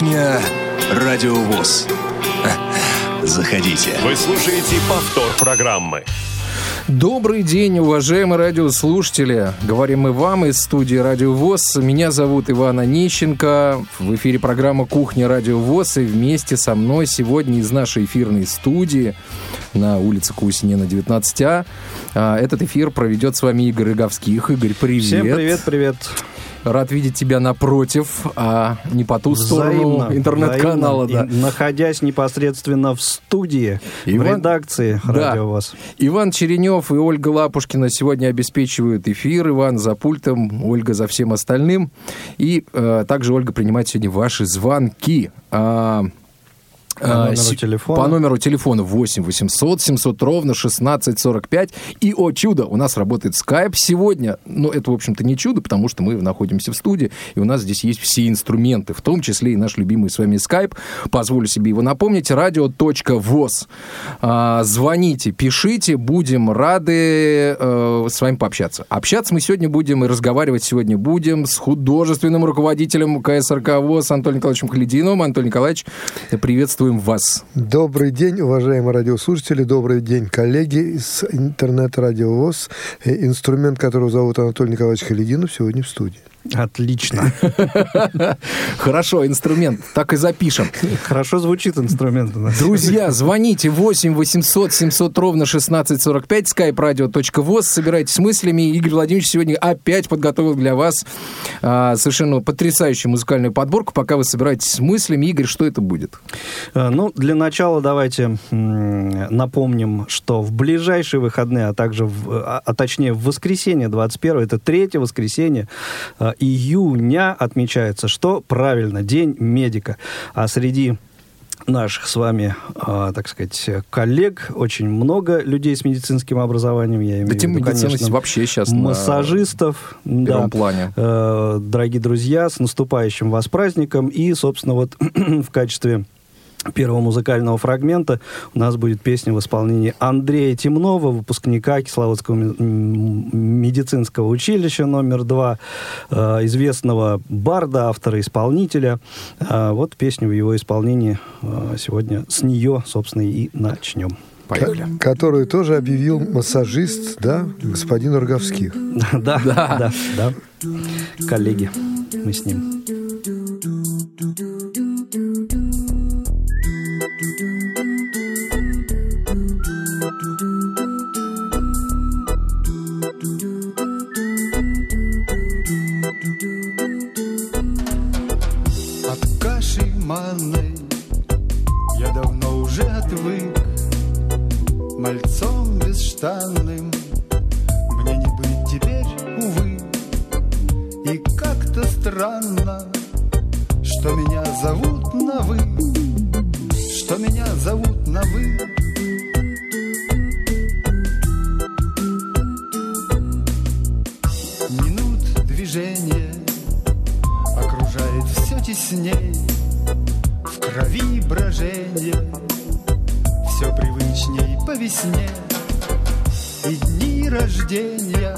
Кухня Радио ВОС. Заходите. Вы слушаете повтор программы. Добрый день, уважаемые радиослушатели. Говорим мы вам из студии Радио ВОС. Меня зовут Иван Анищенко. В эфире программа «Кухня Радио ВОС». И вместе со мной сегодня из нашей эфирной студии на улице Куснина, 19А. Этот эфир проведет с вами Игорь Гавских. Игорь, привет. Всем привет, привет. Рад видеть тебя напротив, а не по ту сторону интернет-канала. Да. Находясь непосредственно в студии, в редакции Радио ВОС. Иван Черенев и Ольга Лапушкина сегодня обеспечивают эфир. Иван за пультом, Ольга за всем остальным. И также Ольга принимает сегодня ваши звонки. По номеру телефона 8 800 700 ровно 1645. И, о чудо, у нас работает скайп сегодня. Но это, в общем-то, не чудо, потому что мы находимся в студии, и у нас здесь есть все инструменты, в том числе и наш любимый с вами скайп. Позволю себе его напомнить. Radio.voz. Звоните, пишите, будем рады с вами пообщаться. Общаться мы сегодня будем и разговаривать сегодня будем с художественным руководителем КСРК ВОС Анатолием Николаевичем Хаялетдиновым. Анатолий Николаевич, приветствую вас. Добрый день, уважаемые радиослушатели, добрый день, коллеги из интернет-радио ВОС, инструмент которого зовут Анатолий Николаевич Хаялетдинов, сегодня в студии. Отлично. Хорошо, инструмент, так и запишем. Хорошо звучит инструмент. Друзья, звоните 8 800 700 ровно 1645, skype-radio.voz, собирайтесь мыслями. Игорь Владимирович сегодня опять подготовил для вас совершенно потрясающую музыкальную подборку. Пока вы собираетесь с мыслями, Игорь, что это будет? Ну, для начала давайте напомним, что в ближайшие выходные, а также, точнее, в воскресенье 21-е, это третье воскресенье июня, отмечается, что правильно, День медика. А среди наших с вами, так сказать, коллег очень много людей с медицинским образованием. Я имею в виду, конечно, вообще сейчас массажистов. На первом плане. Дорогие друзья, с наступающим вас праздником. И, собственно, вот в качестве первого музыкального фрагмента у нас будет песня в исполнении Андрея Темнова, выпускника Кисловодского медицинского училища №2, известного барда, автора-исполнителя. Вот песню в его исполнении сегодня, с нее, собственно, и начнем. Поехали. Которую тоже объявил массажист, да, господин Роговский. Да. Коллеги, мы с ним. Я давно уже отвык мальцом бесштанным. Мне не быть теперь, увы. И как-то странно, что меня зовут на вы, что меня зовут на вы. Минут движение окружает все тесней. В крови брожение, все привычней по весне. И дни рождения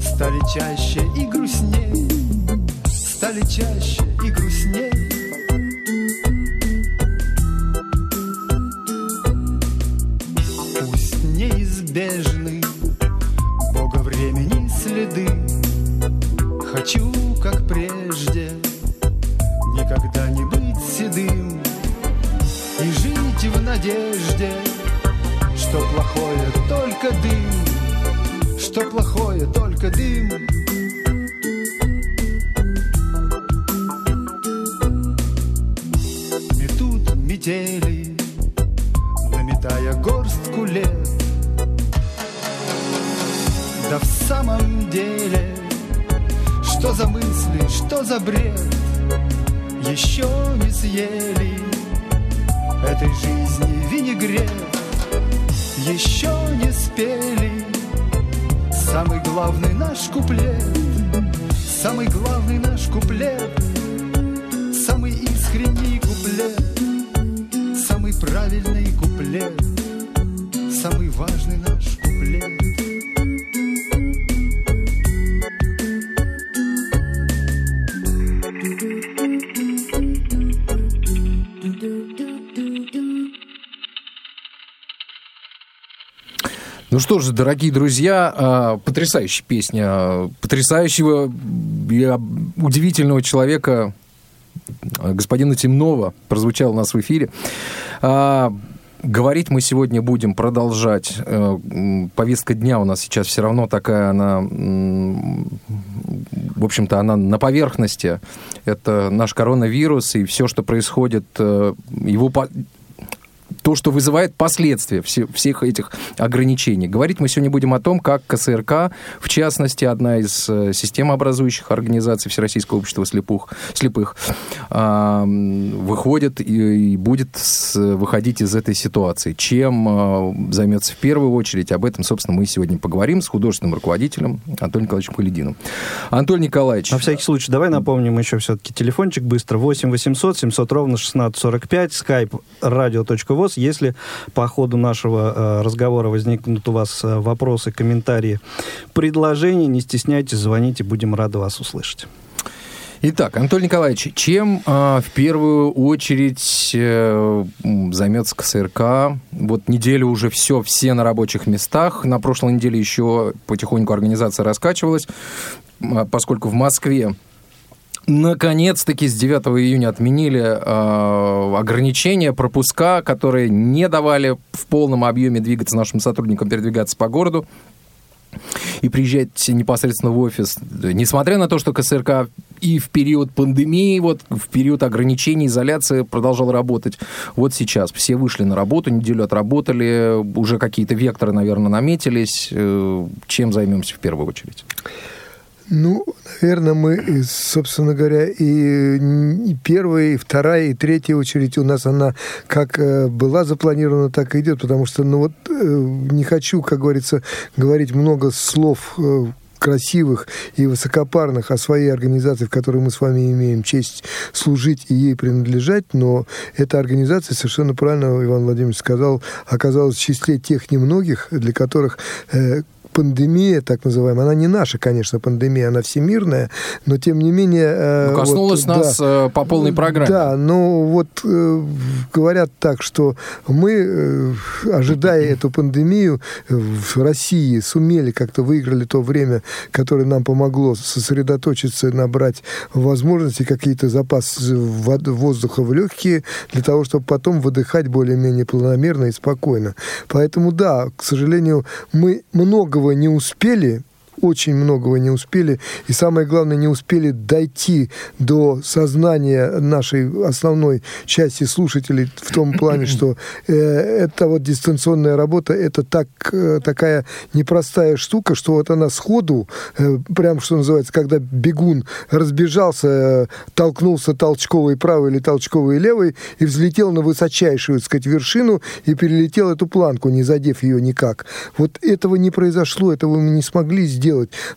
стали чаще и грустней, стали чаще и грустней. Пусть неизбежны Бога времени следы, хочу, как прежде, никогда не быть седым и жить в надежде, что плохое только дым, что плохое только дым. Метут метели, наметая горстку лет. Да в самом деле, что за мысли, что за бред? Еще не съели этой жизни винегрет, еще не спели самый главный наш куплет, самый главный наш куплет, самый искренний куплет, самый правильный куплет, самый важный наш куплет. Thank you. Ну что же, дорогие друзья, потрясающая песня потрясающего и удивительного человека, господина Темнова, прозвучала у нас в эфире. Говорить мы сегодня будем продолжать. Повестка дня у нас сейчас все равно такая, она, в общем-то, она на поверхности. Это наш коронавирус и все, что происходит, его... То, что вызывает последствия всех этих ограничений. Говорить мы сегодня будем о том, как КСРК, в частности, одна из системообразующих организаций Всероссийского общества слепых, выходит и будет выходить из этой ситуации. Чем займется в первую очередь, об этом, собственно, мы сегодня поговорим с художественным руководителем Анатолием Николаевичем Хаялетдиновым. Анатолий Николаевич. На всякий случай, давай напомним еще все-таки телефончик быстро. 8 800 700 ровно 1645, skype radio.voz. Если по ходу нашего разговора возникнут у вас вопросы, комментарии, предложения, не стесняйтесь, звоните, будем рады вас услышать. Итак, Анатолий Николаевич, чем в первую очередь займется КСРК? Вот неделю уже все на рабочих местах. На прошлой неделе еще потихоньку организация раскачивалась, поскольку в Москве наконец-таки с 9 июня отменили ограничения, пропуска, которые не давали в полном объеме двигаться нашим сотрудникам, передвигаться по городу и приезжать непосредственно в офис. Несмотря на то, что КСРК и в период пандемии, вот, в период ограничений, изоляции продолжал работать. Вот сейчас все вышли на работу, неделю отработали, уже какие-то векторы, наверное, наметились. Чем займемся в первую очередь? Ну, наверное, мы, собственно говоря, и первая, и вторая, и третья очередь у нас она как была запланирована, так и идет, потому что, ну вот, не хочу, как говорится, говорить много слов красивых и высокопарных о своей организации, в которой мы с вами имеем честь служить и ей принадлежать, но эта организация, совершенно правильно Иван Владимирович сказал, оказалась в числе тех немногих, для которых пандемия, так называемая, она не наша, конечно, пандемия, она всемирная, но тем не менее... Коснулась вот, нас да, по полной программе. Да, но вот говорят так, что мы, ожидая эту пандемию, в России сумели как-то выиграли то время, которое нам помогло сосредоточиться, набрать возможности, какие-то запасы воздуха в легкие, для того, чтобы потом выдыхать более-менее планомерно и спокойно. Поэтому, да, к сожалению, мы очень многого не успели, и самое главное, не успели дойти до сознания нашей основной части слушателей в том плане, что эта вот дистанционная работа, это такая непростая штука, что вот она сходу, прям, что называется, когда бегун разбежался, толкнулся толчковой правой или толчковой левой и взлетел на высочайшую, так сказать, вершину и перелетел эту планку, не задев ее никак. Вот этого не произошло, этого мы не смогли сделать.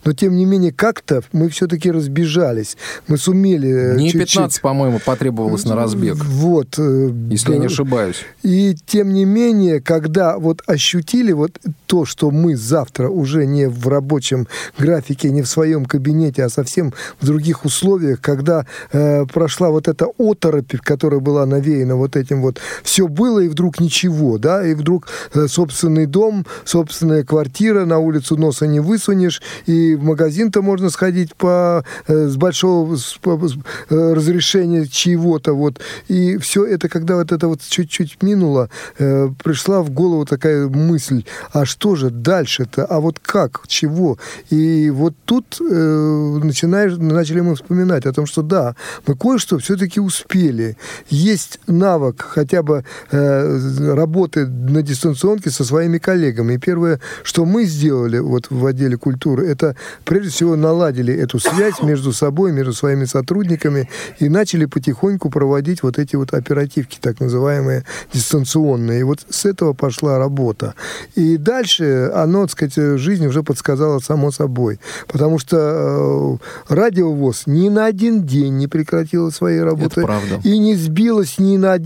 Но, тем не менее, как-то мы все-таки разбежались. Мы сумели... Не 15, по-моему, потребовалось на разбег. Вот. Если я не ошибаюсь. И, тем не менее, когда вот ощутили вот то, что мы завтра уже не в рабочем графике, не в своем кабинете, а совсем в других условиях, когда прошла вот эта оторопь, которая была навеяна вот этим вот. Все было, и вдруг ничего, да, и вдруг собственный дом, собственная квартира, на улицу носа не высунет, и в магазин-то можно сходить с большого разрешения чего-то. Вот. И все это, когда вот это вот чуть-чуть минуло, пришла в голову такая мысль, а что же дальше-то, а вот как, чего? И вот тут начали мы вспоминать о том, что да, мы кое-что все-таки успели. Есть навык хотя бы работы на дистанционке со своими коллегами. И первое, что мы сделали вот в отделе культуры, это прежде всего наладили эту связь между собой, между своими сотрудниками и начали потихоньку проводить вот эти вот оперативки, так называемые дистанционные. И вот с этого пошла работа. И дальше оно, так сказать, жизнь уже подсказала само собой. Потому что Радио ВОС ни на один день не прекратило своей работы. И не сбилось ни на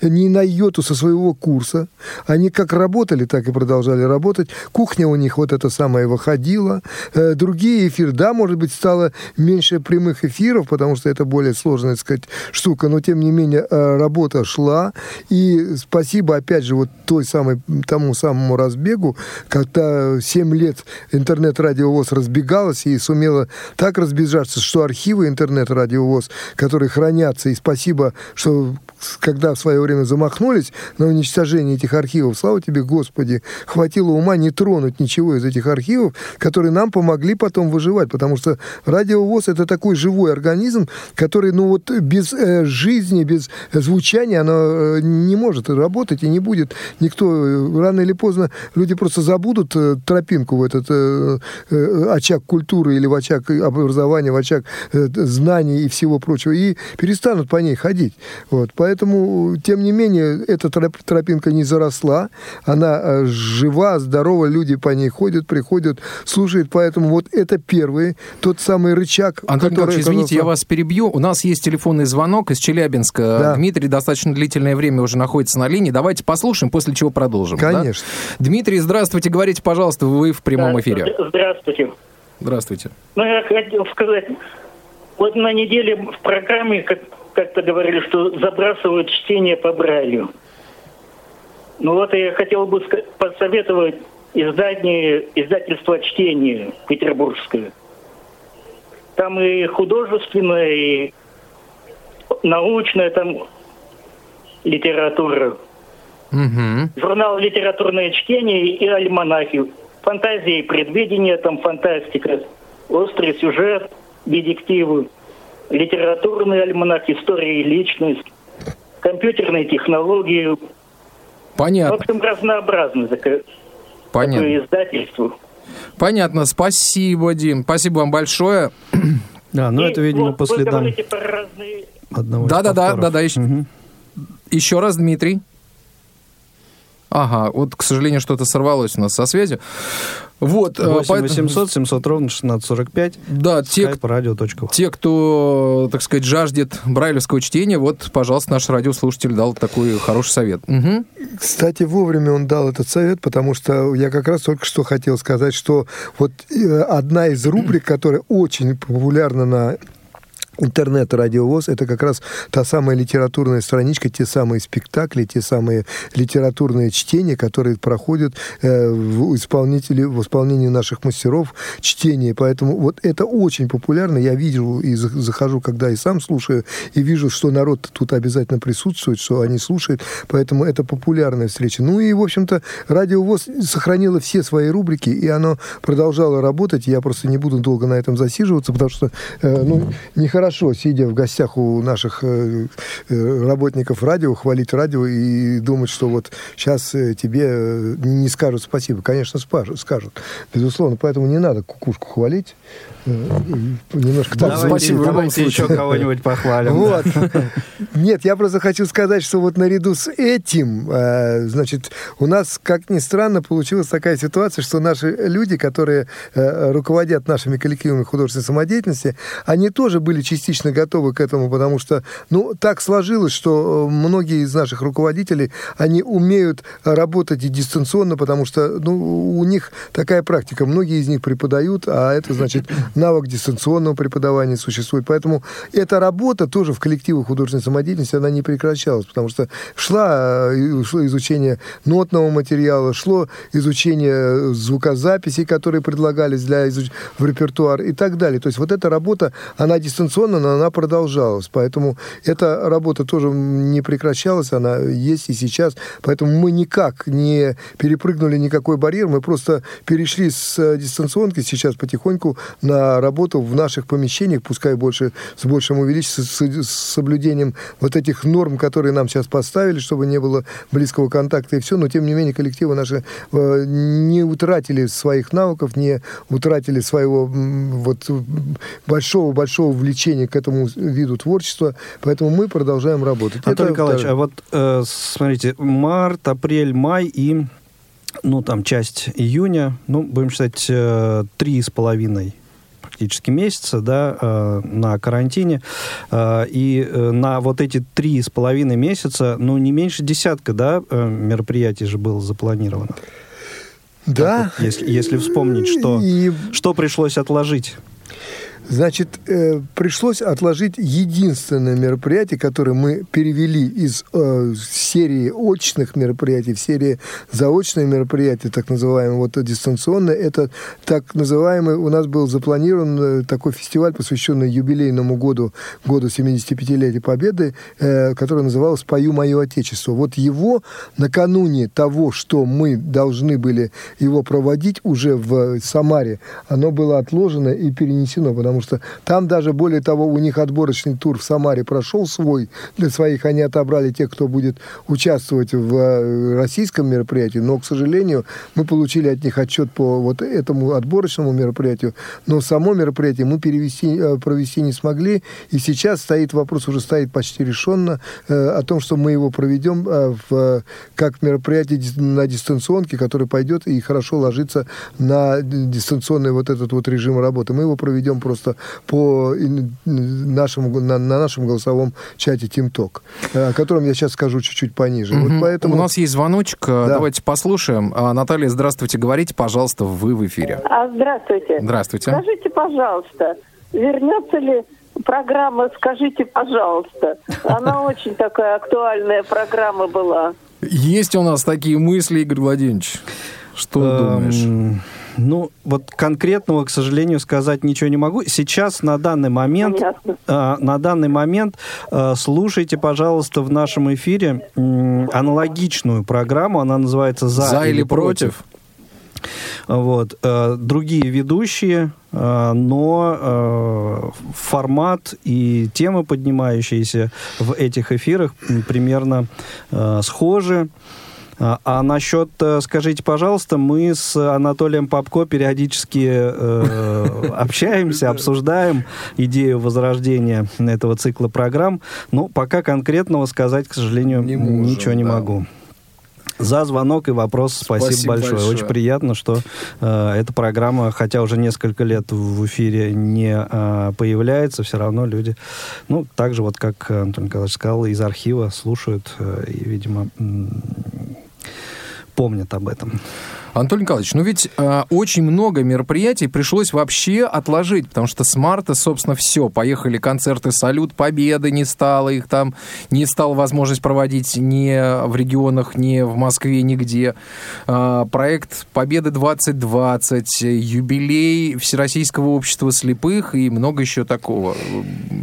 йоту со своего курса. Они как работали, так и продолжали работать. Кухня у них вот эта самая выходила, да, другие эфиры, да, может быть, стало меньше прямых эфиров, потому что это более сложная, так сказать, штука, но, тем не менее, работа шла, и спасибо, опять же, вот той самой, тому самому разбегу, когда 7 лет интернет-радио ВОС разбегалось и сумело так разбежаться, что архивы интернет-радио ВОС, которые хранятся, и спасибо, что когда в свое время замахнулись на уничтожение этих архивов, слава тебе, Господи, хватило ума не тронуть ничего из этих архивов, которые нам помогли потом выживать, потому что радио ВОС — это такой живой организм, который, ну вот, без жизни, без звучания оно не может работать и не будет. Никто, рано или поздно люди просто забудут тропинку в этот очаг культуры или в очаг образования, в очаг знаний и всего прочего, и перестанут по ней ходить. Вот. Поэтому, тем не менее, эта тропинка не заросла, она жива, здорова, люди по ней ходят, приходят, слушают, поэтому вот это первый, тот самый рычаг. Антон Николаевич, извините, я вас перебью, у нас есть телефонный звонок из Челябинска, да. Дмитрий достаточно длительное время уже находится на линии, давайте послушаем, после чего продолжим. Конечно. Да? Дмитрий, здравствуйте, говорите, пожалуйста, вы в прямом эфире. Здравствуйте. Здравствуйте. Ну, я хотел сказать, вот на неделе в программе как-то говорили, что забрасывают чтение по Брайлю. Ну вот я хотел бы посоветовать издательство «Чтение» петербургское. Там и художественная, и научная там литература. Угу. Журнал «Литературное чтение» и альманахи. Фантазия и предвидение, там фантастика, острый сюжет, детективы. Литературный альманах, история и личность, компьютерные технологии. Понятно. В общем, разнообразно такое издательство. Понятно. Спасибо, Дим. Спасибо вам большое. Да, ну и это, видимо, вот по следам. Вы говорите про разные... Да. Еще раз, Дмитрий. Ага, вот, к сожалению, что-то сорвалось у нас со связью. Вот, 8-800-700-1645, да, те, кто, так сказать, жаждет брайлевского чтения, вот, пожалуйста, наш радиослушатель дал такой хороший совет. Угу. Кстати, вовремя он дал этот совет, потому что я как раз только что хотел сказать, что вот одна из рубрик, которая очень популярна на интернет-радио ВОС, это как раз та самая литературная страничка, те самые спектакли, те самые литературные чтения, которые проходят в исполнении наших мастеров чтения. Поэтому вот это очень популярно. Я видел и захожу, когда и сам слушаю, и вижу, что народ тут обязательно присутствует, что они слушают. Поэтому это популярная встреча. Ну и, в общем-то, радио ВОС сохранило все свои рубрики, и оно продолжало работать. Я просто не буду долго на этом засиживаться, потому что нехорошо сидя в гостях у наших работников радио, хвалить радио и думать, что вот сейчас тебе не скажут спасибо. Конечно, скажут. Безусловно. Поэтому не надо кукушку хвалить. Немножко так. Спасибо. Давайте еще кого-нибудь похвалим. Вот. Нет, я просто хочу сказать, что вот наряду с этим, значит, у нас, как ни странно, получилась такая ситуация, что наши люди, которые руководят нашими коллективами художественной самодеятельности, они тоже были частично готовы к этому, потому что, ну, так сложилось, что многие из наших руководителей, они умеют работать и дистанционно, потому что, ну, у них такая практика. Многие из них преподают, а это, значит, навык дистанционного преподавания существует. Поэтому эта работа тоже в коллективах художественной самодеятельности, она не прекращалась, потому что шло изучение нотного материала, шло изучение звукозаписей, которые предлагались в репертуар и так далее. То есть вот эта работа, она дистанционно, но она продолжалась. Поэтому эта работа тоже не прекращалась, она есть и сейчас. Поэтому мы никак не перепрыгнули никакой барьер, мы просто перешли с дистанционки сейчас потихоньку на работу в наших помещениях, пускай с большим увеличением, с соблюдением вот этих норм, которые нам сейчас поставили, чтобы не было близкого контакта и все, но тем не менее коллективы наши не утратили своих навыков, не утратили своего вот большого влечения к этому виду творчества, поэтому мы продолжаем работать. Анатолий Николаевич, а вот смотрите, март, апрель, май и, ну, там, часть июня, ну, будем считать, 3,5 практически месяца, да, на карантине, и на вот эти 3,5 месяца, ну, не меньше десятка, да, мероприятий же было запланировано. Да. Вот, если вспомнить, что пришлось отложить. Значит, пришлось отложить единственное мероприятие, которое мы перевели из серии очных мероприятий в серии заочных мероприятий, так называемые, вот дистанционные. Это так называемый, у нас был запланирован такой фестиваль, посвященный юбилейному году 75-летия Победы, который назывался «Пою моё Отечество». Вот его накануне того, что мы должны были его проводить уже в Самаре, оно было отложено и перенесено, потому что там даже, более того, у них отборочный тур в Самаре прошел свой. Для своих они отобрали тех, кто будет участвовать в российском мероприятии. Но, к сожалению, мы получили от них отчет по вот этому отборочному мероприятию. Но само мероприятие мы провести не смогли. И сейчас вопрос уже стоит почти решенно о том, что мы его проведем как мероприятие на дистанционке, которое пойдет и хорошо ложится на дистанционный вот этот вот режим работы. Мы его проведем просто на нашем голосовом чате TeamTalk, о котором я сейчас скажу чуть-чуть пониже. Mm-hmm. Вот поэтому... У нас есть звоночек, да. Давайте послушаем. Наталья, здравствуйте, говорите, пожалуйста, вы в эфире. Здравствуйте. Здравствуйте. Скажите, пожалуйста, вернется ли программа «Скажите, пожалуйста»? Она очень такая актуальная программа была. Есть у нас такие мысли, Игорь Владимирович? Что думаешь? Ну, вот конкретного, к сожалению, сказать ничего не могу. Сейчас, на данный момент слушайте, пожалуйста, в нашем эфире аналогичную программу. Она называется «За или против». Вот. Другие ведущие, но формат и темы, поднимающиеся в этих эфирах, примерно схожи. А насчет, скажите, пожалуйста, мы с Анатолием Попко периодически общаемся, обсуждаем идею возрождения этого цикла программ. Но пока конкретного сказать, к сожалению, ничего не могу. За звонок и вопрос спасибо большое. Очень приятно, что эта программа, хотя уже несколько лет в эфире не появляется, все равно люди, ну, так же, вот как Антон Николаевич сказал, из архива слушают и, видимо, помнят об этом. Анатолий Николаевич, ну ведь очень много мероприятий пришлось вообще отложить, потому что с марта, собственно, все. Поехали концерты «Салют Победы», не стало их там, не стала возможность проводить ни в регионах, ни в Москве, нигде. Проект «Победа-2020», юбилей Всероссийского общества слепых и много еще такого,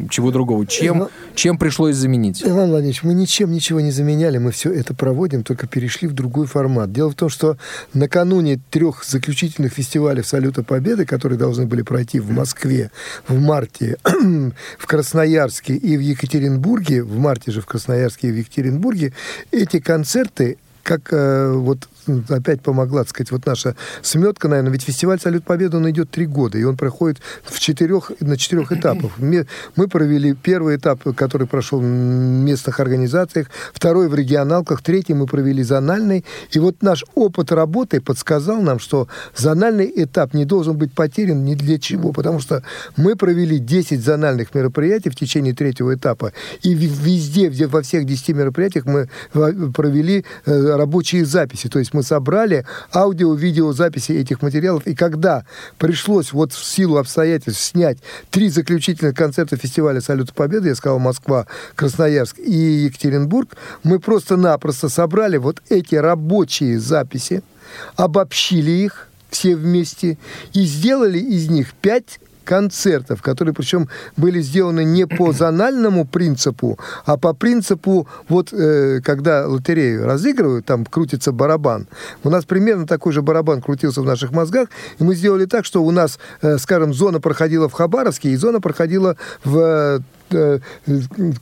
чего другого. Чем пришлось заменить? Иван Владимирович, мы ничего не заменяли, мы все это проводим, только перешли в другой формат. Дело в том, что накануне трех заключительных фестивалей «Салюта Победы», которые должны были пройти в Москве в марте, в Красноярске и в Екатеринбурге, в марте же в Красноярске и в Екатеринбурге, эти концерты, как вот опять помогла, так сказать, вот наша сметка, наверное, ведь фестиваль «Салют Победы», он идет 3 года, и он проходит на 4 этапах. Мы провели первый этап, который прошел в местных организациях, второй в регионалках, третий мы провели зональный, и вот наш опыт работы подсказал нам, что зональный этап не должен быть потерян ни для чего, потому что мы провели 10 зональных мероприятий в течение третьего этапа, и везде, во всех 10 мероприятиях мы провели рабочие записи, то есть мы собрали аудио-видеозаписи этих материалов, и когда пришлось вот в силу обстоятельств снять 3 заключительных концерта фестиваля «Салюта Победы», я сказал, Москва, Красноярск и Екатеринбург, мы просто-напросто собрали вот эти рабочие записи, обобщили их все вместе и сделали из них 5 концертов, которые, причем, были сделаны не по зональному принципу, а по принципу, вот когда лотерею разыгрывают, там крутится барабан. У нас примерно такой же барабан крутился в наших мозгах, и мы сделали так, что у нас, скажем, зона проходила в Хабаровске, и зона проходила в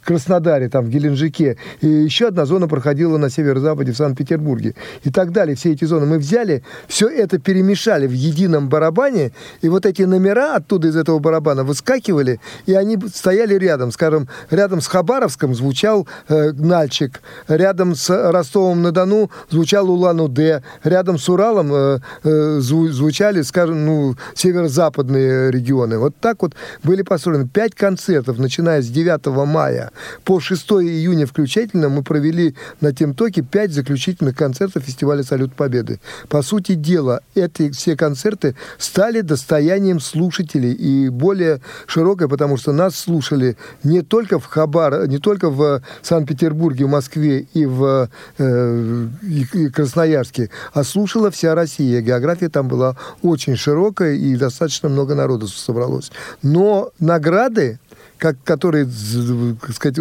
Краснодаре, там, в Геленджике. И еще одна зона проходила на северо-западе, в Санкт-Петербурге. И так далее. Все эти зоны мы взяли, все это перемешали в едином барабане, и вот эти номера оттуда из этого барабана выскакивали, и они стояли рядом. Скажем, рядом с Хабаровском звучал Нальчик, рядом с Ростовом-на-Дону звучал Улан-Удэ, рядом с Уралом звучали, скажем, северо-западные регионы. Вот так вот были построены 5 концертов, начиная начиная с 9 мая по 6 июня включительно, мы провели на TeamTalk 5 заключительных концертов фестиваля «Салют Победы». По сути дела, эти все концерты стали достоянием слушателей и более широкой, потому что нас слушали не только в не только в Санкт-Петербурге, в Москве и в Красноярске, а слушала вся Россия. География там была очень широкая и достаточно много народу собралось. Но награды, которые, так сказать,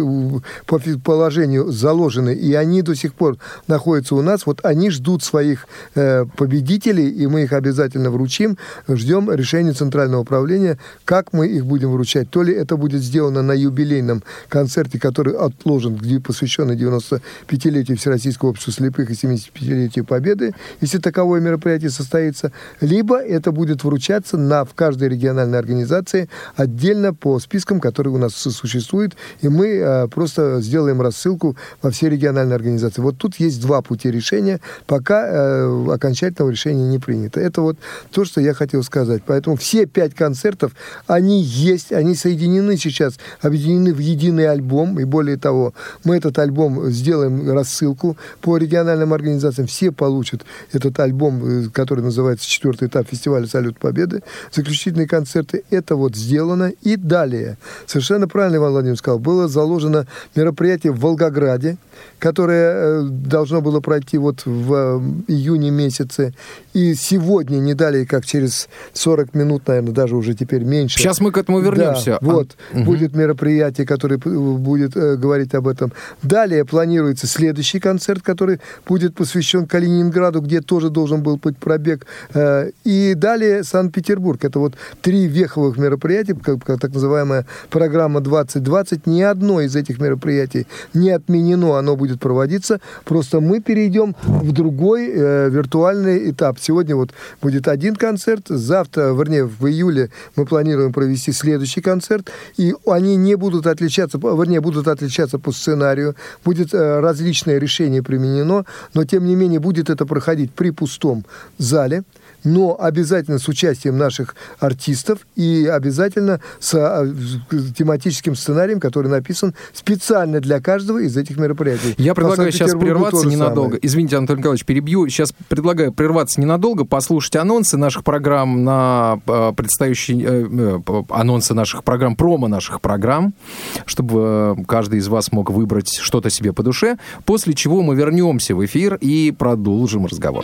по положению заложены, и они до сих пор находятся у нас, вот они ждут своих победителей, и мы их обязательно вручим. Ждем решения Центрального управления, как мы их будем вручать. То ли это будет сделано на юбилейном концерте, который отложен, где посвященный 95-летию Всероссийского общества слепых и 75-летию Победы, если таковое мероприятие состоится, либо это будет вручаться в каждой региональной организации отдельно по спискам, которые у нас существует, и мы просто сделаем рассылку во все региональные организации. Вот тут есть два пути решения, пока окончательного решения не принято. Это вот то, что я хотел сказать. Поэтому все 5 концертов, они есть, они соединены сейчас, объединены в единый альбом, и более того, мы этот альбом сделаем рассылку по региональным организациям, все получат этот альбом, который называется «Четвертый этап фестиваля Салют Победы», заключительные концерты, это вот сделано, и далее. Совершенно правильно Иван Владимирович сказал. Было заложено мероприятие в Волгограде, которое должно было пройти вот в июне месяце. И сегодня, не далее, как через 40 минут, наверное, даже уже теперь меньше. Сейчас мы к этому вернемся. Да, вот. Будет мероприятие, которое будет говорить об этом. Далее планируется следующий концерт, который будет посвящен Калининграду, где тоже должен был быть пробег. И далее Санкт-Петербург. Это вот 3 веховых мероприятия, как так называемая программа 2020, ни одно из этих мероприятий не отменено, оно будет проводиться, просто мы перейдем в другой виртуальный этап. Сегодня вот будет один концерт, завтра, вернее, в июле мы планируем провести следующий концерт, и они не будут отличаться, вернее, будут отличаться по сценарию, будет различное решение применено, но тем не менее будет это проходить при пустом зале, но обязательно с участием наших артистов и обязательно с тематическим сценарием, который написан специально для каждого из этих мероприятий. Я предлагаю сейчас прерваться ненадолго. Извините, Анатолий Николаевич, перебью. Сейчас предлагаю прерваться ненадолго, послушать анонсы наших программ на предстоящие... анонсы наших программ, промо наших программ, чтобы каждый из вас мог выбрать что-то себе по душе, после чего мы вернемся в эфир и продолжим разговор.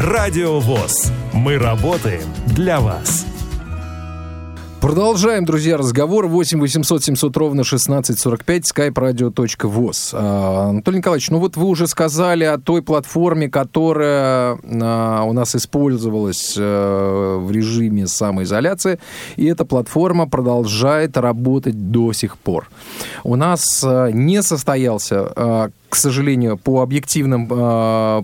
Радио ВОС. Мы работаем для вас. Продолжаем, друзья, разговор. 8 800 700 ровно 1645, skype-radio.voz. Анатолий Николаевич, ну вот вы уже сказали о той платформе, которая у нас использовалась в режиме самоизоляции, и эта платформа продолжает работать до сих пор. У нас не состоялся, к сожалению, по объективным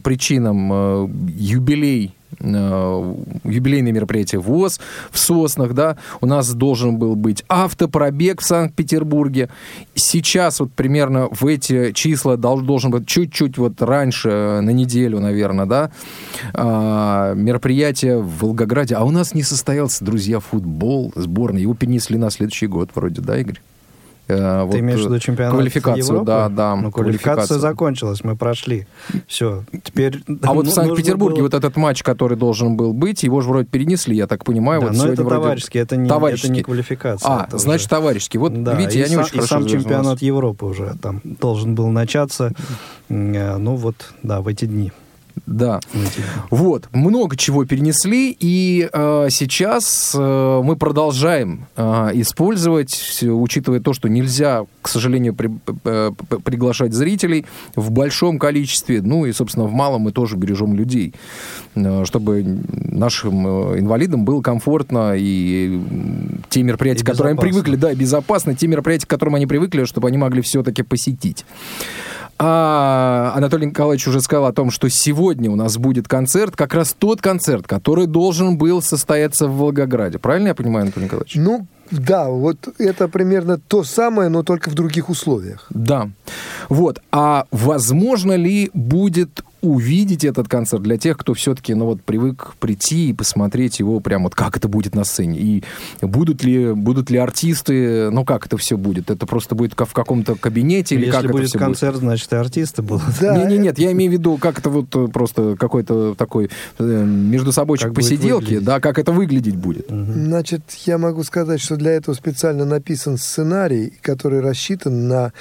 причинам юбилей, юбилейное мероприятие ВОС в Соснах, да, у нас должен был быть автопробег в Санкт-Петербурге. Сейчас вот примерно в эти числа должен быть чуть-чуть вот раньше, на неделю, наверное, да, мероприятие в Волгограде. А у нас не состоялся, друзья, футбол сборной. Его перенесли на следующий год вроде, да, Игорь? Вот ты имеешь в виду чемпионат Европы? Да. Ну, квалификация закончилась, мы прошли. Все. Теперь, а вот в Санкт-Петербурге вот этот матч, который должен был быть, его же вроде перенесли, я так понимаю. Да, вот но это вроде... товарищеский, это не квалификация. Это значит, товарищеский. Вот, да, видите, я не очень хорошо сам чемпионат Европы уже там должен был начаться, ну вот, да, в эти дни. Да. Вот. Много чего перенесли, и сейчас мы продолжаем использовать, учитывая то, что нельзя, к сожалению, приглашать зрителей в большом количестве, ну и, собственно, в малом мы тоже бережем людей, чтобы нашим инвалидам было комфортно, и те мероприятия, к которым они привыкли, да, безопасно, те мероприятия, к которым они привыкли, чтобы они могли все-таки посетить. А Анатолий Николаевич уже сказал о том, что сегодня у нас будет концерт, как раз тот концерт, который должен был состояться в Волгограде. Правильно я понимаю, Анатолий Николаевич? Ну, да, вот это примерно то самое, но только в других условиях. Да. Вот. А возможно ли будет увидеть этот концерт для тех, кто все-таки, ну, вот, привык прийти и посмотреть его прям вот как это будет на сцене? И будут ли артисты, ну, как это все будет? Это просто будет в каком-то кабинете? Или если как будет это концерт, будет? Значит, и артисты будут. Да, нет, я имею в виду, как это вот просто какой-то такой междусобойчик посиделки, да, как это выглядеть будет. Угу. Значит, я могу сказать, что для этого специально написан сценарий, который рассчитан на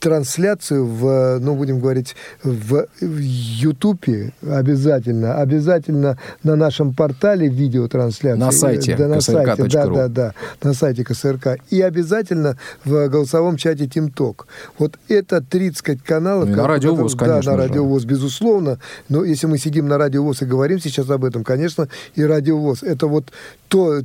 трансляцию в, ну, будем говорить, в Ютубе обязательно на нашем портале видеотрансляции. На сайте КСРК.ру. Да, на сайте КСРК. И обязательно в голосовом чате TeamTalk. Вот это 30 каналов. Ну, на Радио ВОС, конечно. Да, на Радио ВОС, безусловно. Но если мы сидим на Радио ВОС и говорим сейчас об этом, конечно, и Радио ВОС. Это вот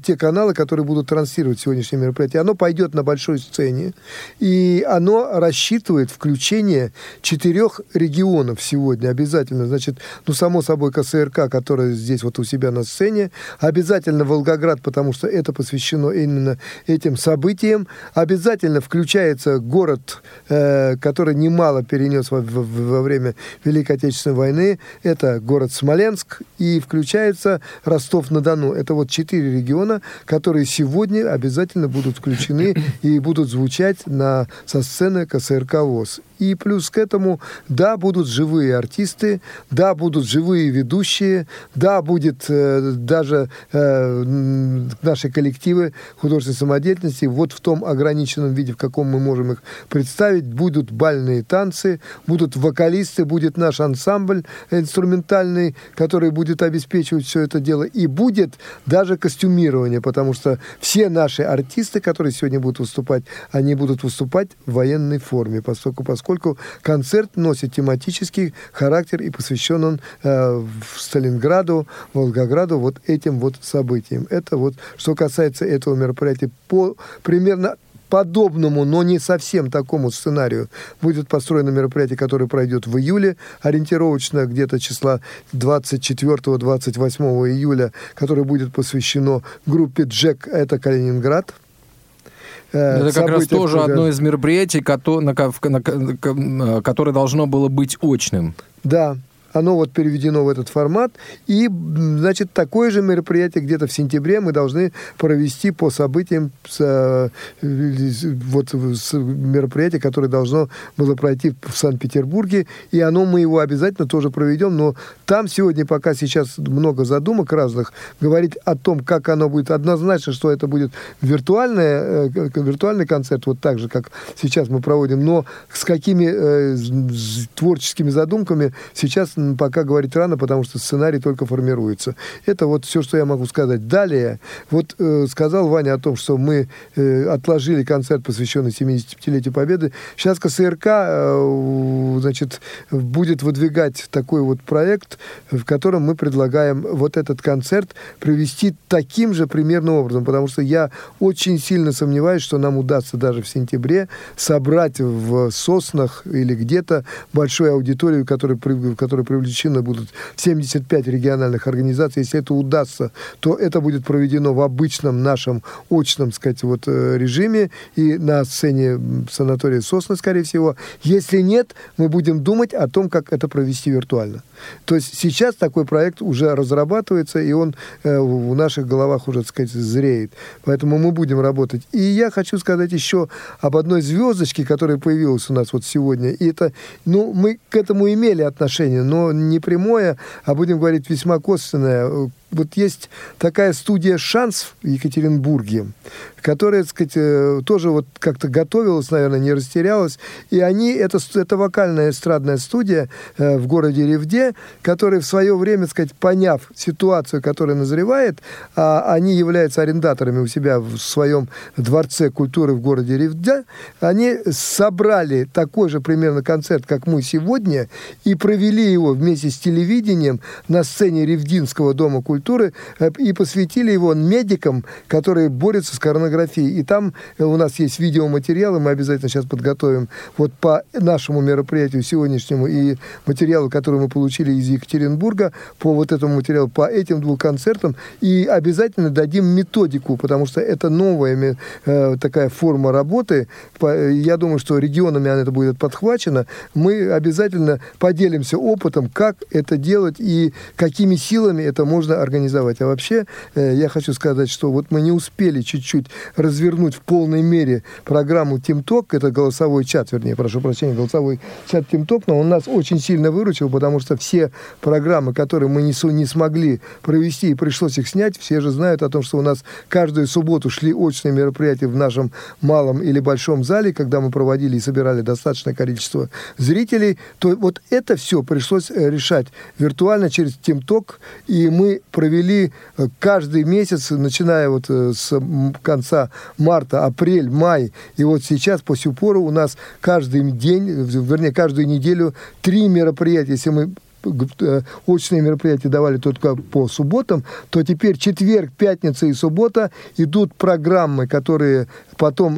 те каналы, которые будут транслировать сегодняшнее мероприятие. Оно пойдет на большой сцене, и оно рассчитано включение 4 регионов сегодня обязательно. Значит, ну, само собой, КСРК, которая здесь вот у себя на сцене. Обязательно Волгоград, потому что это посвящено именно этим событиям. Обязательно включается город, который немало перенес во время Великой Отечественной войны. Это город Смоленск. И включается Ростов-на-Дону. Это вот 4 региона, которые сегодня обязательно будут включены и будут звучать со сцены КСРК. И плюс к этому, да, будут живые артисты, да, будут живые ведущие, да, будет даже наши коллективы художественной самодеятельности, вот в том ограниченном виде, в каком мы можем их представить, будут бальные танцы, будут вокалисты, будет наш ансамбль инструментальный, который будет обеспечивать все это дело, и будет даже костюмирование, потому что все наши артисты, которые сегодня будут выступать, они будут выступать в военной форме, поскольку концерт носит тематический характер и посвящен он Сталинграду, Волгограду, вот этим вот событиям. Это вот, что касается этого мероприятия, примерно подобному, но не совсем такому сценарию будет построено мероприятие, которое пройдет в июле, ориентировочно где-то числа 24-28 июля, которое будет посвящено группе «Джек», это Калининград. Это как раз тоже одно из мероприятий, которое должно было быть очным. Да. Оно вот переведено в этот формат. И, значит, такое же мероприятие где-то в сентябре мы должны провести по событиям мероприятия, которое должно было пройти в Санкт-Петербурге. И мы его обязательно тоже проведем. Но там сегодня пока сейчас много задумок разных. Говорить о том, как оно будет, однозначно, что это будет виртуальный концерт, вот так же, как сейчас мы проводим. Но с какими творческими задумками сейчас пока говорить рано, потому что сценарий только формируется. Это вот все, что я могу сказать. Далее, вот сказал Ваня о том, что мы отложили концерт, посвященный 75-летию Победы. Сейчас КСРК, будет выдвигать такой вот проект, в котором мы предлагаем вот этот концерт провести таким же примерным образом, потому что я очень сильно сомневаюсь, что нам удастся даже в сентябре собрать в Соснах или где-то большую аудиторию, которые привлечены будут 75 региональных организаций. Если это удастся, то это будет проведено в обычном нашем очном, сказать, вот, режиме и на сцене санатория Сосны, скорее всего. Если нет, мы будем думать о том, как это провести виртуально. То есть сейчас такой проект уже разрабатывается, и он в наших головах уже, так сказать, зреет. Поэтому мы будем работать. И я хочу сказать еще об одной звездочке, которая появилась у нас вот сегодня. И это, мы к этому имели отношение, но но не прямое, а будем говорить весьма косвенное. Вот есть такая студия «Шанс» в Екатеринбурге, которая, так сказать, тоже вот как-то готовилась, наверное, не растерялась. И они, это вокальная эстрадная студия в городе Ревде, которые в свое время, так сказать, поняв ситуацию, которая назревает, они являются арендаторами у себя в своем дворце культуры в городе Ревде, они собрали такой же примерно концерт, как мы сегодня, и провели его вместе с телевидением на сцене Ревдинского дома культуры, и посвятили его медикам, которые борются с коронографией. И там у нас есть видеоматериалы, мы обязательно сейчас подготовим вот по нашему мероприятию сегодняшнему и материалу, который мы получили из Екатеринбурга, по вот этому материалу, по этим двум концертам, и обязательно дадим методику, потому что это новая такая форма работы. Я думаю, что регионами это будет подхвачено. Мы обязательно поделимся опытом, как это делать и какими силами это можно организовать. А вообще, я хочу сказать, что вот мы не успели чуть-чуть развернуть в полной мере программу TeamTalk, это голосовой чат, голосовой чат TeamTalk, но он нас очень сильно выручил, потому что все программы, которые мы не смогли провести и пришлось их снять, все же знают о том, что у нас каждую субботу шли очные мероприятия в нашем малом или большом зале, когда мы проводили и собирали достаточное количество зрителей, то вот это все пришлось решать виртуально через TeamTalk, и мы провели каждый месяц, начиная вот с конца марта, апрель, май, и вот сейчас по сю пору у нас каждую неделю 3 мероприятия. Если мы очные мероприятия давали только по субботам, то теперь четверг, пятница и суббота идут программы, которые потом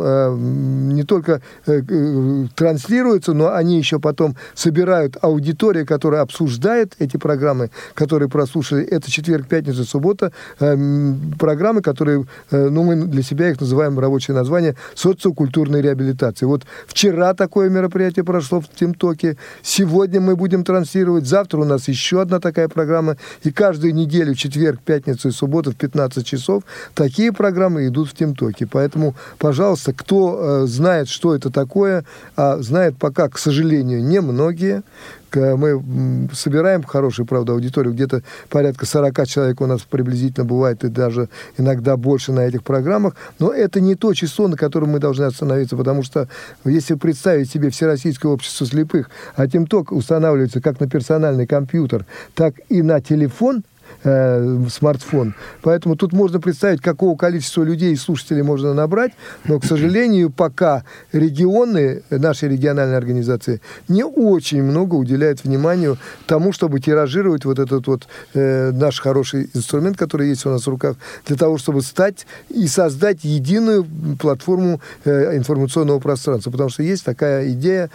не только транслируются, но они еще потом собирают аудиторию, которая обсуждает эти программы, которые прослушали. Это четверг, пятница, суббота. Программы, которые, мы для себя их называем рабочее название социокультурной реабилитации. Вот вчера такое мероприятие прошло в TeamTalk. Сегодня мы будем транслировать. Завтра у нас еще одна такая программа. И каждую неделю, четверг, пятницу и субботу в 15 часов такие программы идут в TeamTalk. Поэтому, пожалуйста, кто знает, что это такое, а знает пока, к сожалению, немногие. Мы собираем хорошую, правда, аудиторию, где-то порядка 40 человек у нас приблизительно бывает, и даже иногда больше на этих программах, но это не то число, на котором мы должны остановиться, потому что если представить себе Всероссийское общество слепых, а TeamTalk устанавливается как на персональный компьютер, так и на телефон, смартфон. Поэтому тут можно представить, какого количества людей и слушателей можно набрать, но, к сожалению, пока наши региональные организации не очень много уделяют вниманию тому, чтобы тиражировать вот этот наш хороший инструмент, который есть у нас в руках, для того, чтобы стать и создать единую платформу информационного пространства. Потому что есть такая идея,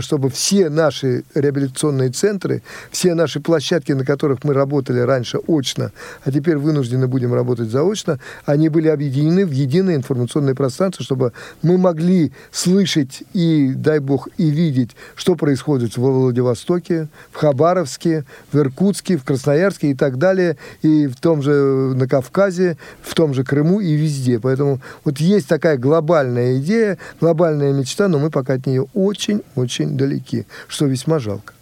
чтобы все наши реабилитационные центры, все наши площадки, на которых мы работали раньше очно, а теперь вынуждены будем работать заочно, они были объединены в единое информационное пространство, чтобы мы могли слышать и, дай бог, и видеть, что происходит во Владивостоке, в Хабаровске, в Иркутске, в Красноярске и так далее, и в том же на Кавказе, в том же Крыму и везде. Поэтому вот есть такая глобальная идея, глобальная мечта, но мы пока от нее очень-очень далеки, что весьма жалко.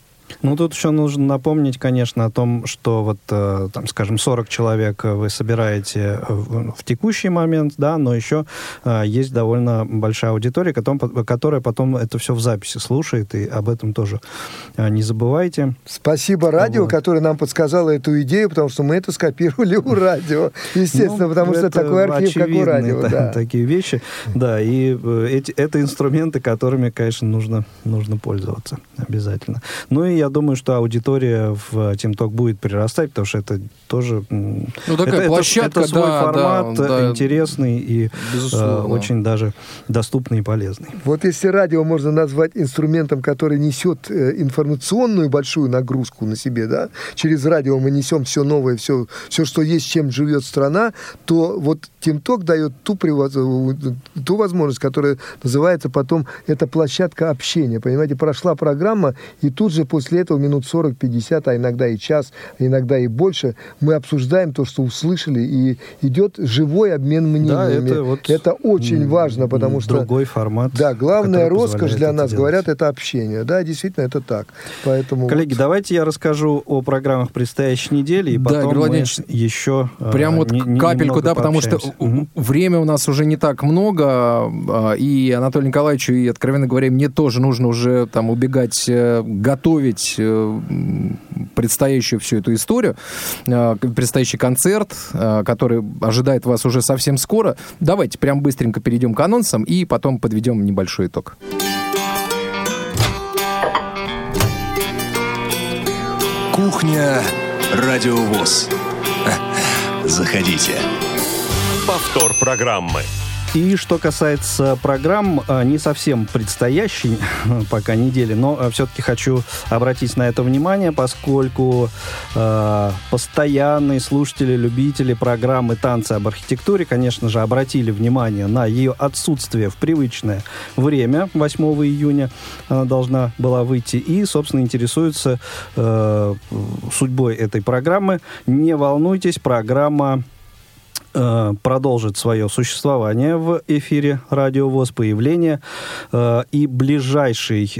Тут еще нужно напомнить, конечно, о том, что 40 человек вы собираете в текущий момент, да, но еще есть довольно большая аудитория, которая потом это все в записи слушает, и об этом тоже не забывайте. Спасибо радио, которое нам подсказало эту идею, потому что мы это скопировали у радио, естественно, потому что такой архив, как у радио. Такие вещи, да, и это инструменты, которыми, конечно, нужно пользоваться обязательно. Ну и я думаю, что аудитория в TeamTalk будет прирастать, потому что это тоже... такая площадка, это свой формат, интересный и очень даже доступный и полезный. Вот если радио можно назвать инструментом, который несет информационную большую нагрузку на себе, да, через радио мы несем все новое, все, что есть, чем живет страна, то вот TeamTalk дает ту возможность, которая называется потом, это площадка общения, понимаете, прошла программа, и тут же после после этого минут 40-50, а иногда и час, иногда и больше, мы обсуждаем то, что услышали, и идет живой обмен мнениями. Да, это очень важно, потому что... Другой формат. Да, главная роскошь для нас, говорят, это общение. Да, действительно, это так. Поэтому... Коллеги, давайте я расскажу о программах предстоящей недели, и потом мы еще... Прям вот капельку, да, потому что время у нас уже не так много, и Анатолию Николаевичу, и, откровенно говоря, мне тоже нужно уже там убегать, готовить предстоящую всю эту историю, предстоящий концерт, который ожидает вас уже совсем скоро. Давайте прям быстренько перейдем к анонсам и потом подведем небольшой итог. Кухня Радио ВОС. Заходите. Повтор программы. И что касается программ, не совсем предстоящей пока недели, но все-таки хочу обратить на это внимание, поскольку постоянные слушатели, любители программы «Танцы об архитектуре», конечно же, обратили внимание на ее отсутствие в привычное время. 8 июня она должна была выйти и, собственно, интересуются судьбой этой программы. Не волнуйтесь, программа продолжит свое существование в эфире Радио ВОС, появление. И ближайший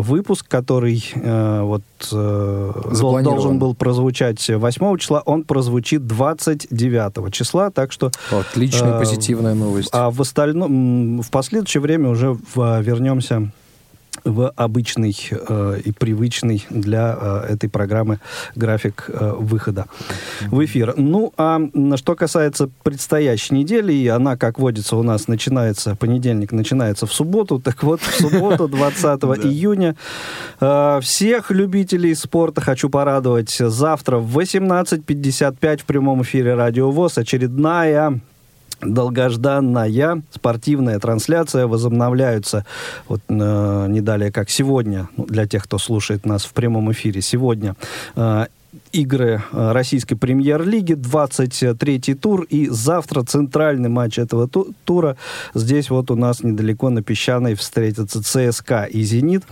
выпуск, который должен был прозвучать 8 числа, он прозвучит 29 числа. Так что... Отличная, позитивная новость. А в остальном, в последующее время уже вернемся в обычный и привычный для этой программы график выхода в эфир. Ну, а что касается предстоящей недели, и она, как водится, у нас начинается, понедельник начинается в субботу, так вот, в субботу, 20 июня, всех любителей спорта хочу порадовать. Завтра в 18:55 в прямом эфире Радио ВОС очередная долгожданная спортивная трансляция. Возобновляются не далее как сегодня, для тех, кто слушает нас в прямом эфире сегодня, игры российской премьер-лиги, 23-й тур, и завтра центральный матч этого тура. Здесь вот у нас недалеко на Песчаной встретятся ЦСКА и Зенит.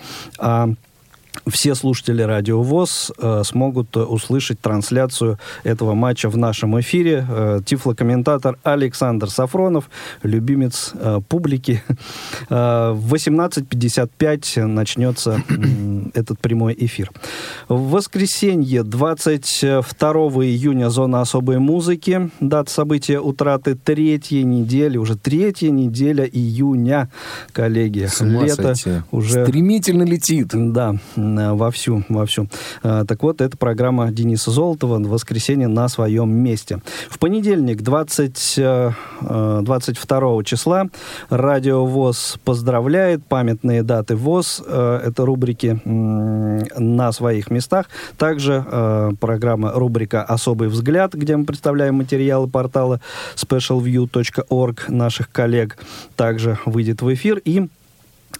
Все слушатели Радио ВОС смогут услышать трансляцию этого матча в нашем эфире. Тифлокомментатор Александр Сафронов, любимец публики. В 18:55 начнется этот прямой эфир. В воскресенье, 22 июня, зона особой музыки. Дата события утраты третья неделя июня, коллеги. Лето уже стремительно летит. Да. Вовсю. Так вот, это программа Дениса Золотова «Воскресенье на своем месте». В понедельник, 22 числа, Радио ВОС поздравляет. Памятные даты ВОС. Это рубрики на своих местах. Также рубрика «Особый взгляд», где мы представляем материалы портала specialview.org наших коллег, также выйдет в эфир. И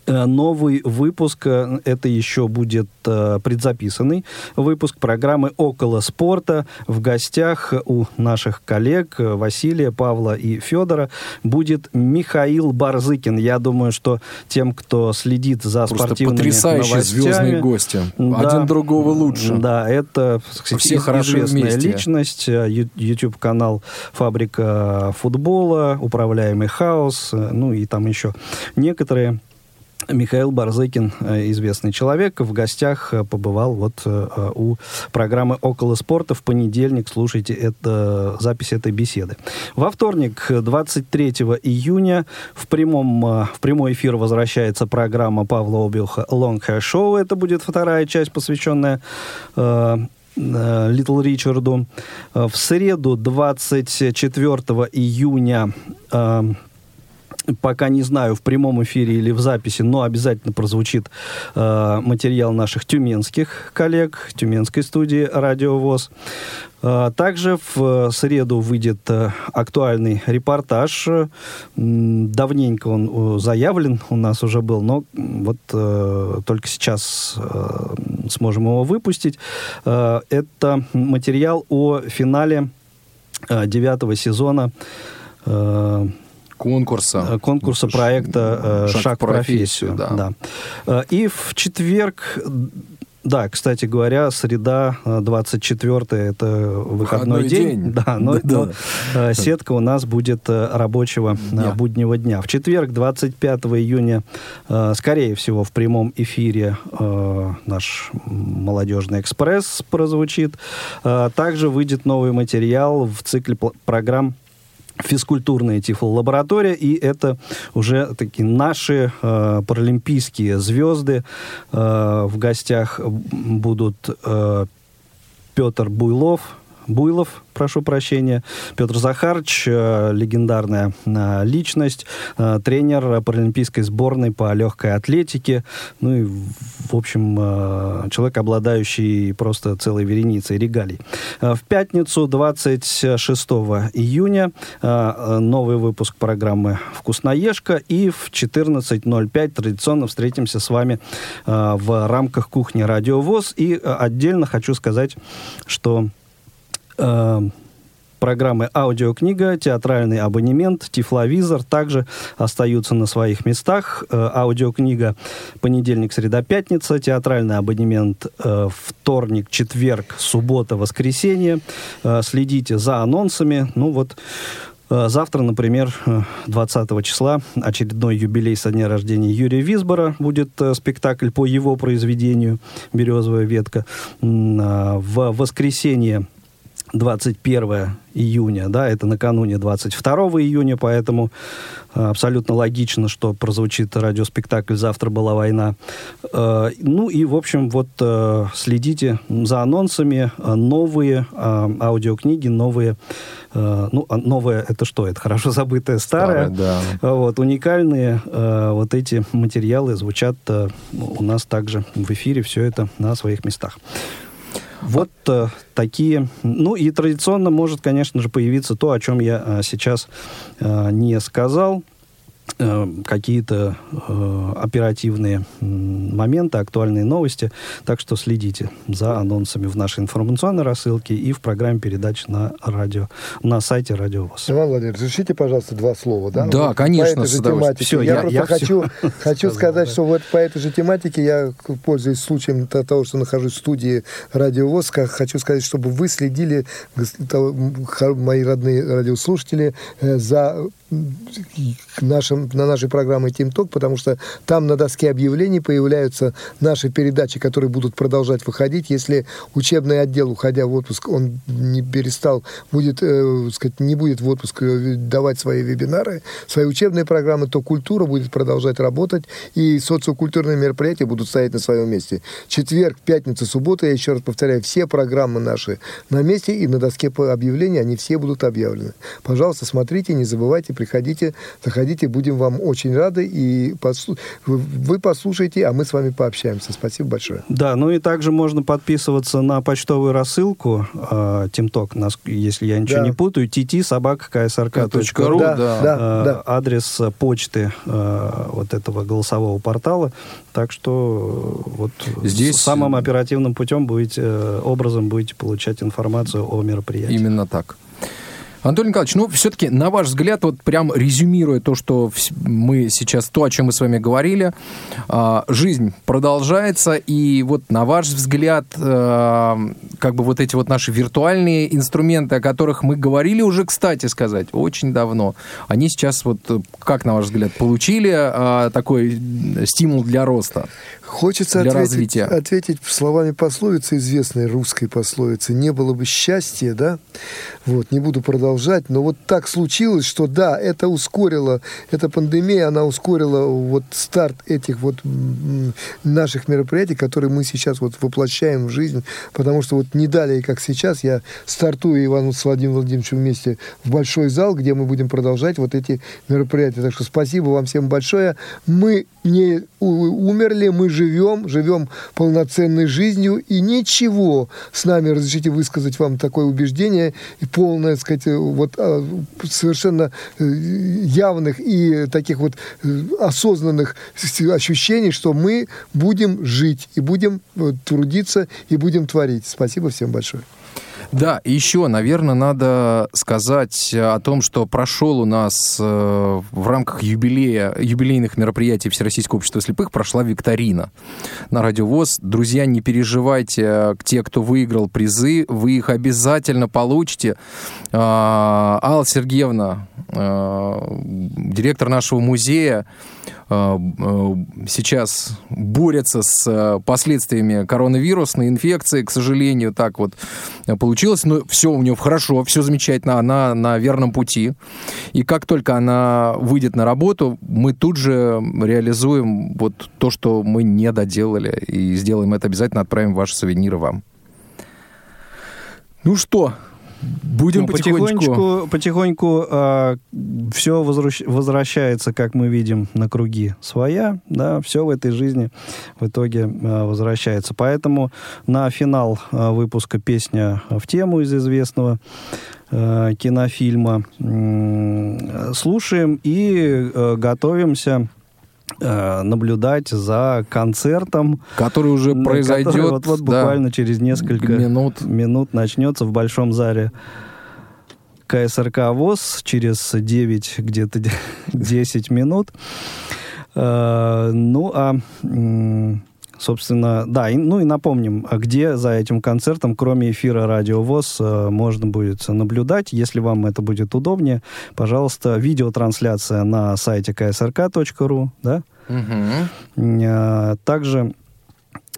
новый выпуск, это еще будет предзаписанный выпуск программы «Около спорта». В гостях у наших коллег Василия, Павла и Федора будет Михаил Барзыкин. Я думаю, что тем, кто следит за спортивными новостями... Просто потрясающие звездные гости. Да, один другого лучше. Да, это, кстати, известная личность. YouTube-канал «Фабрика футбола», «Управляемый хаос», ну и там еще некоторые... Михаил Барзыкин, известный человек, в гостях побывал у программы «Около спорта». В понедельник слушайте запись этой беседы. Во вторник, 23 июня, в прямой эфир возвращается программа Павла Обилха «Long Hair Show». Это будет вторая часть, посвященная Little Richard'у. В среду, 24 июня, пока не знаю, в прямом эфире или в записи, но обязательно прозвучит материал наших тюменских коллег, тюменской студии Радио ВОС. Также в среду выйдет актуальный репортаж. Давненько он заявлен, у нас уже был, но только сейчас сможем его выпустить. Это материал о финале 9-го сезона конкурса проекта «Шаг в профессию». Да. И в четверг, Да, кстати говоря, среда 24-е, это выходной день. Да, но сетка у нас будет рабочего буднего дня. В четверг, 25 июня, скорее всего, в прямом эфире наш «Молодежный экспресс» прозвучит. Также выйдет новый материал в цикле программ «Физкультурная тифлолаборатория», и это уже такие наши паралимпийские звезды. В гостях будут Петр Буйлов, Петр Захарыч, легендарная личность, тренер паралимпийской сборной по легкой атлетике, ну и, в общем, человек, обладающий просто целой вереницей регалий. В пятницу, 26 июня, новый выпуск программы «Вкусноежка», и в 14.05 традиционно встретимся с вами в рамках «Кухни Радио ВОС». И отдельно хочу сказать, что программы «Аудиокнига», «Театральный абонемент», «Тифловизор» также остаются на своих местах. «Аудиокнига» понедельник, среда, пятница, «Театральный абонемент» вторник, четверг, суббота, воскресенье. Следите за анонсами. Ну вот, завтра, например, 20 числа, очередной юбилей со дня рождения Юрия Визбора, будет спектакль по его произведению «Березовая ветка». В воскресенье 21 июня, да, это накануне 22 июня, поэтому абсолютно логично, что прозвучит радиоспектакль «Завтра была война». Ну и, в общем, вот следите за анонсами. Новые аудиокниги, новые... Ну, новое — это что? Это хорошо забытое старое. Да. Вот, уникальные вот эти материалы звучат у нас также в эфире. Все это на своих местах. Вот такие. Ну и традиционно может, конечно же, появиться то, о чем я сейчас не сказал. Какие-то оперативные моменты, актуальные новости. Так что следите за анонсами в нашей информационной рассылке и в программе передач на сайте Радио ВОС. Иван Владимирович, разрешите, пожалуйста, два слова? Да, да, ну, конечно, по этой же тематике. Все, я просто хочу сказать, что вот по этой же тематике я, пользуясь случаем того, что нахожусь в студии Радио ВОС, хочу сказать, чтобы вы следили, мои родные радиослушатели, за на нашей программе TeamTalk, потому что там на доске объявлений появляются наши передачи, которые будут продолжать выходить. Если учебный отдел, уходя в отпуск, он не перестал, не будет в отпуск давать свои вебинары, свои учебные программы, то культура будет продолжать работать, и социокультурные мероприятия будут стоять на своем месте. Четверг, пятница, суббота, я еще раз повторяю, все программы наши на месте, и на доске объявлений они все будут объявлены. Пожалуйста, смотрите, не забывайте, приходите, заходите, будем вам очень рады, и вы послушайте, а мы с вами пообщаемся. Спасибо большое. Да, ну и также можно подписываться на почтовую рассылку TeamTalk, если я ничего не путаю, tt@ksrk.ru, адрес почты вот этого голосового портала, так что вот здесь самым оперативным путем будете получать информацию о мероприятии. Именно так. Анатолий Николаевич, ну, все-таки, на ваш взгляд, вот прям резюмируя то, что мы сейчас, то, о чем мы с вами говорили, жизнь продолжается, и вот, на ваш взгляд, как бы вот эти вот наши виртуальные инструменты, о которых мы говорили уже, кстати сказать, очень давно, они сейчас вот, как, на ваш взгляд, получили такой стимул для роста? Хочется ответить словами пословицы, известной русской пословицы. Не было бы счастья, да? Вот, не буду продолжать, но вот так случилось, что да, это ускорило, эта пандемия, она ускорила вот старт этих вот наших мероприятий, которые мы сейчас вот воплощаем в жизнь, потому что вот не далее, как сейчас, я стартую, Иван, с Владимиром Владимировичем вместе в большой зал, где мы будем продолжать вот эти мероприятия. Так что спасибо вам всем большое. Мы не умерли, мы живем полноценной жизнью, и ничего с нами, разрешите высказать вам такое убеждение, и полное, так сказать, вот совершенно явных и таких вот осознанных ощущений, что мы будем жить, и будем трудиться, и будем творить. Спасибо всем большое. Да, и еще, наверное, надо сказать о том, что прошел у нас в рамках юбилейных мероприятий Всероссийского общества слепых прошла викторина на Радио ВОС. Друзья, не переживайте, те, кто выиграл призы, вы их обязательно получите. Алла Сергеевна, директор нашего музея, сейчас борется с последствиями коронавирусной инфекции. К сожалению, так вот получилось. Но все у нее хорошо, все замечательно. Она на верном пути. И как только она выйдет на работу, мы тут же реализуем вот то, что мы не доделали. И сделаем это обязательно. Отправим ваши сувениры вам. Ну что... Будем потихоньку все возвращается, как мы видим, на круги своя, да, все в этой жизни в итоге возвращается. Поэтому на финал выпуска песня в тему из известного кинофильма слушаем и готовимся наблюдать за концертом, который уже произойдет, который вот-вот буквально через несколько минут начнется в Большом зале КСРК ВОС через 9, где-то 10 минут. Ну, а... Собственно, да, и напомним, где за этим концертом, кроме эфира Радио ВОС, можно будет наблюдать. Если вам это будет удобнее, пожалуйста, видеотрансляция на сайте ksrk.ru, да? Угу. Также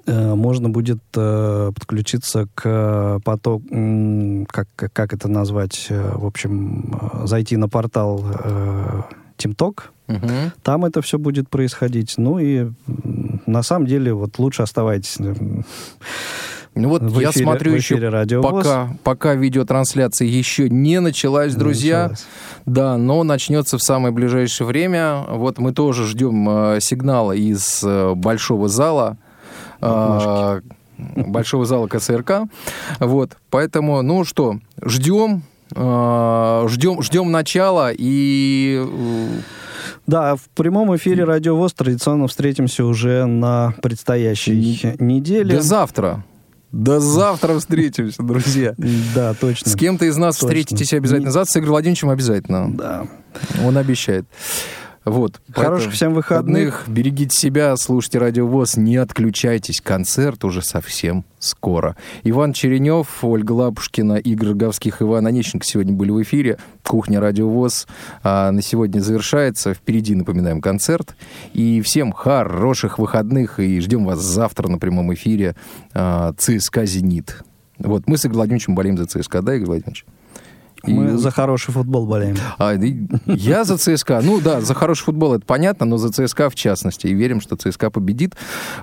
можно будет подключиться к потоку, как это назвать, в общем, зайти на портал TeamTalk. Угу. Там это все будет происходить. Ну и на самом деле вот лучше оставайтесь. Ну вот эфире, я смотрю еще, пока видеотрансляция еще не началась, друзья. Да, но начнется в самое ближайшее время. Вот мы тоже ждем сигнала из большого зала. Большого зала КСРК. Вот, поэтому, ну что, ждем начала и... Да, в прямом эфире Радио ВОС традиционно встретимся уже на предстоящей неделе. До завтра встретимся, друзья. Да, точно. С кем-то из нас встретитесь обязательно. Завтра с Игорем Владимировичем обязательно. Да. Он обещает. Вот. Хороших всем выходных. Берегите себя, слушайте Радио ВОС, не отключайтесь. Концерт уже совсем скоро. Иван Черенев, Ольга Лапушкина, Игорь Гавских, Иван Анищенко сегодня были в эфире. Кухня Радио ВОС на сегодня завершается. Впереди, напоминаем, концерт. И всем хороших выходных. И ждем вас завтра на прямом эфире ЦСКА «Зенит». Вот, мы с Игорем Владимировичем болеем за ЦСКА, да, Игорь Владимирович? Мы за хороший футбол болеем. Я за ЦСКА. Ну да, за хороший футбол, это понятно, но за ЦСКА в частности. И верим, что ЦСКА победит.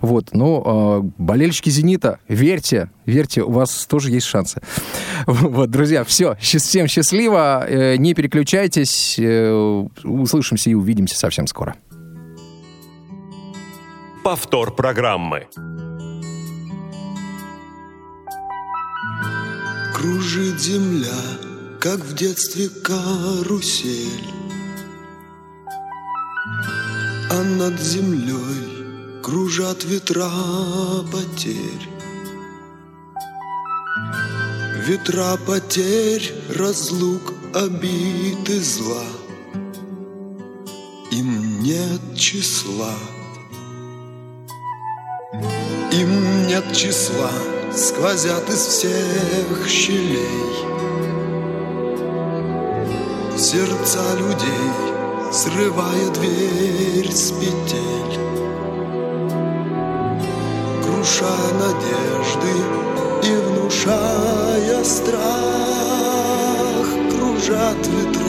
Вот. Но болельщики «Зенита», верьте, у вас тоже есть шансы. Вот, друзья, все. Всем счастливо. Не переключайтесь. Услышимся и увидимся совсем скоро. Повтор программы. Кружит земля, как в детстве карусель, а над землей кружат ветра потерь. Ветра потерь, разлук, обид и зла, им нет числа. Им нет числа, сквозят из всех щелей сердца людей, срывая дверь с петель, крушая надежды и внушая страх. Кружат ветра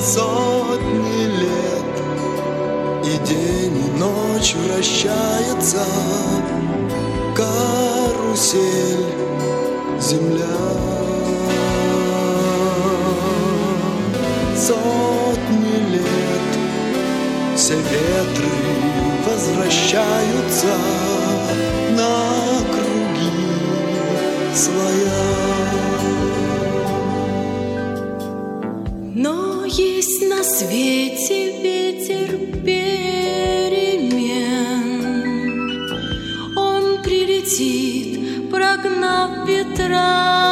сотни лет, и день и ночь вращается карусель земля. Сотни лет все ветры возвращаются на круги своя. Но есть на свете ветер перемен, Петра.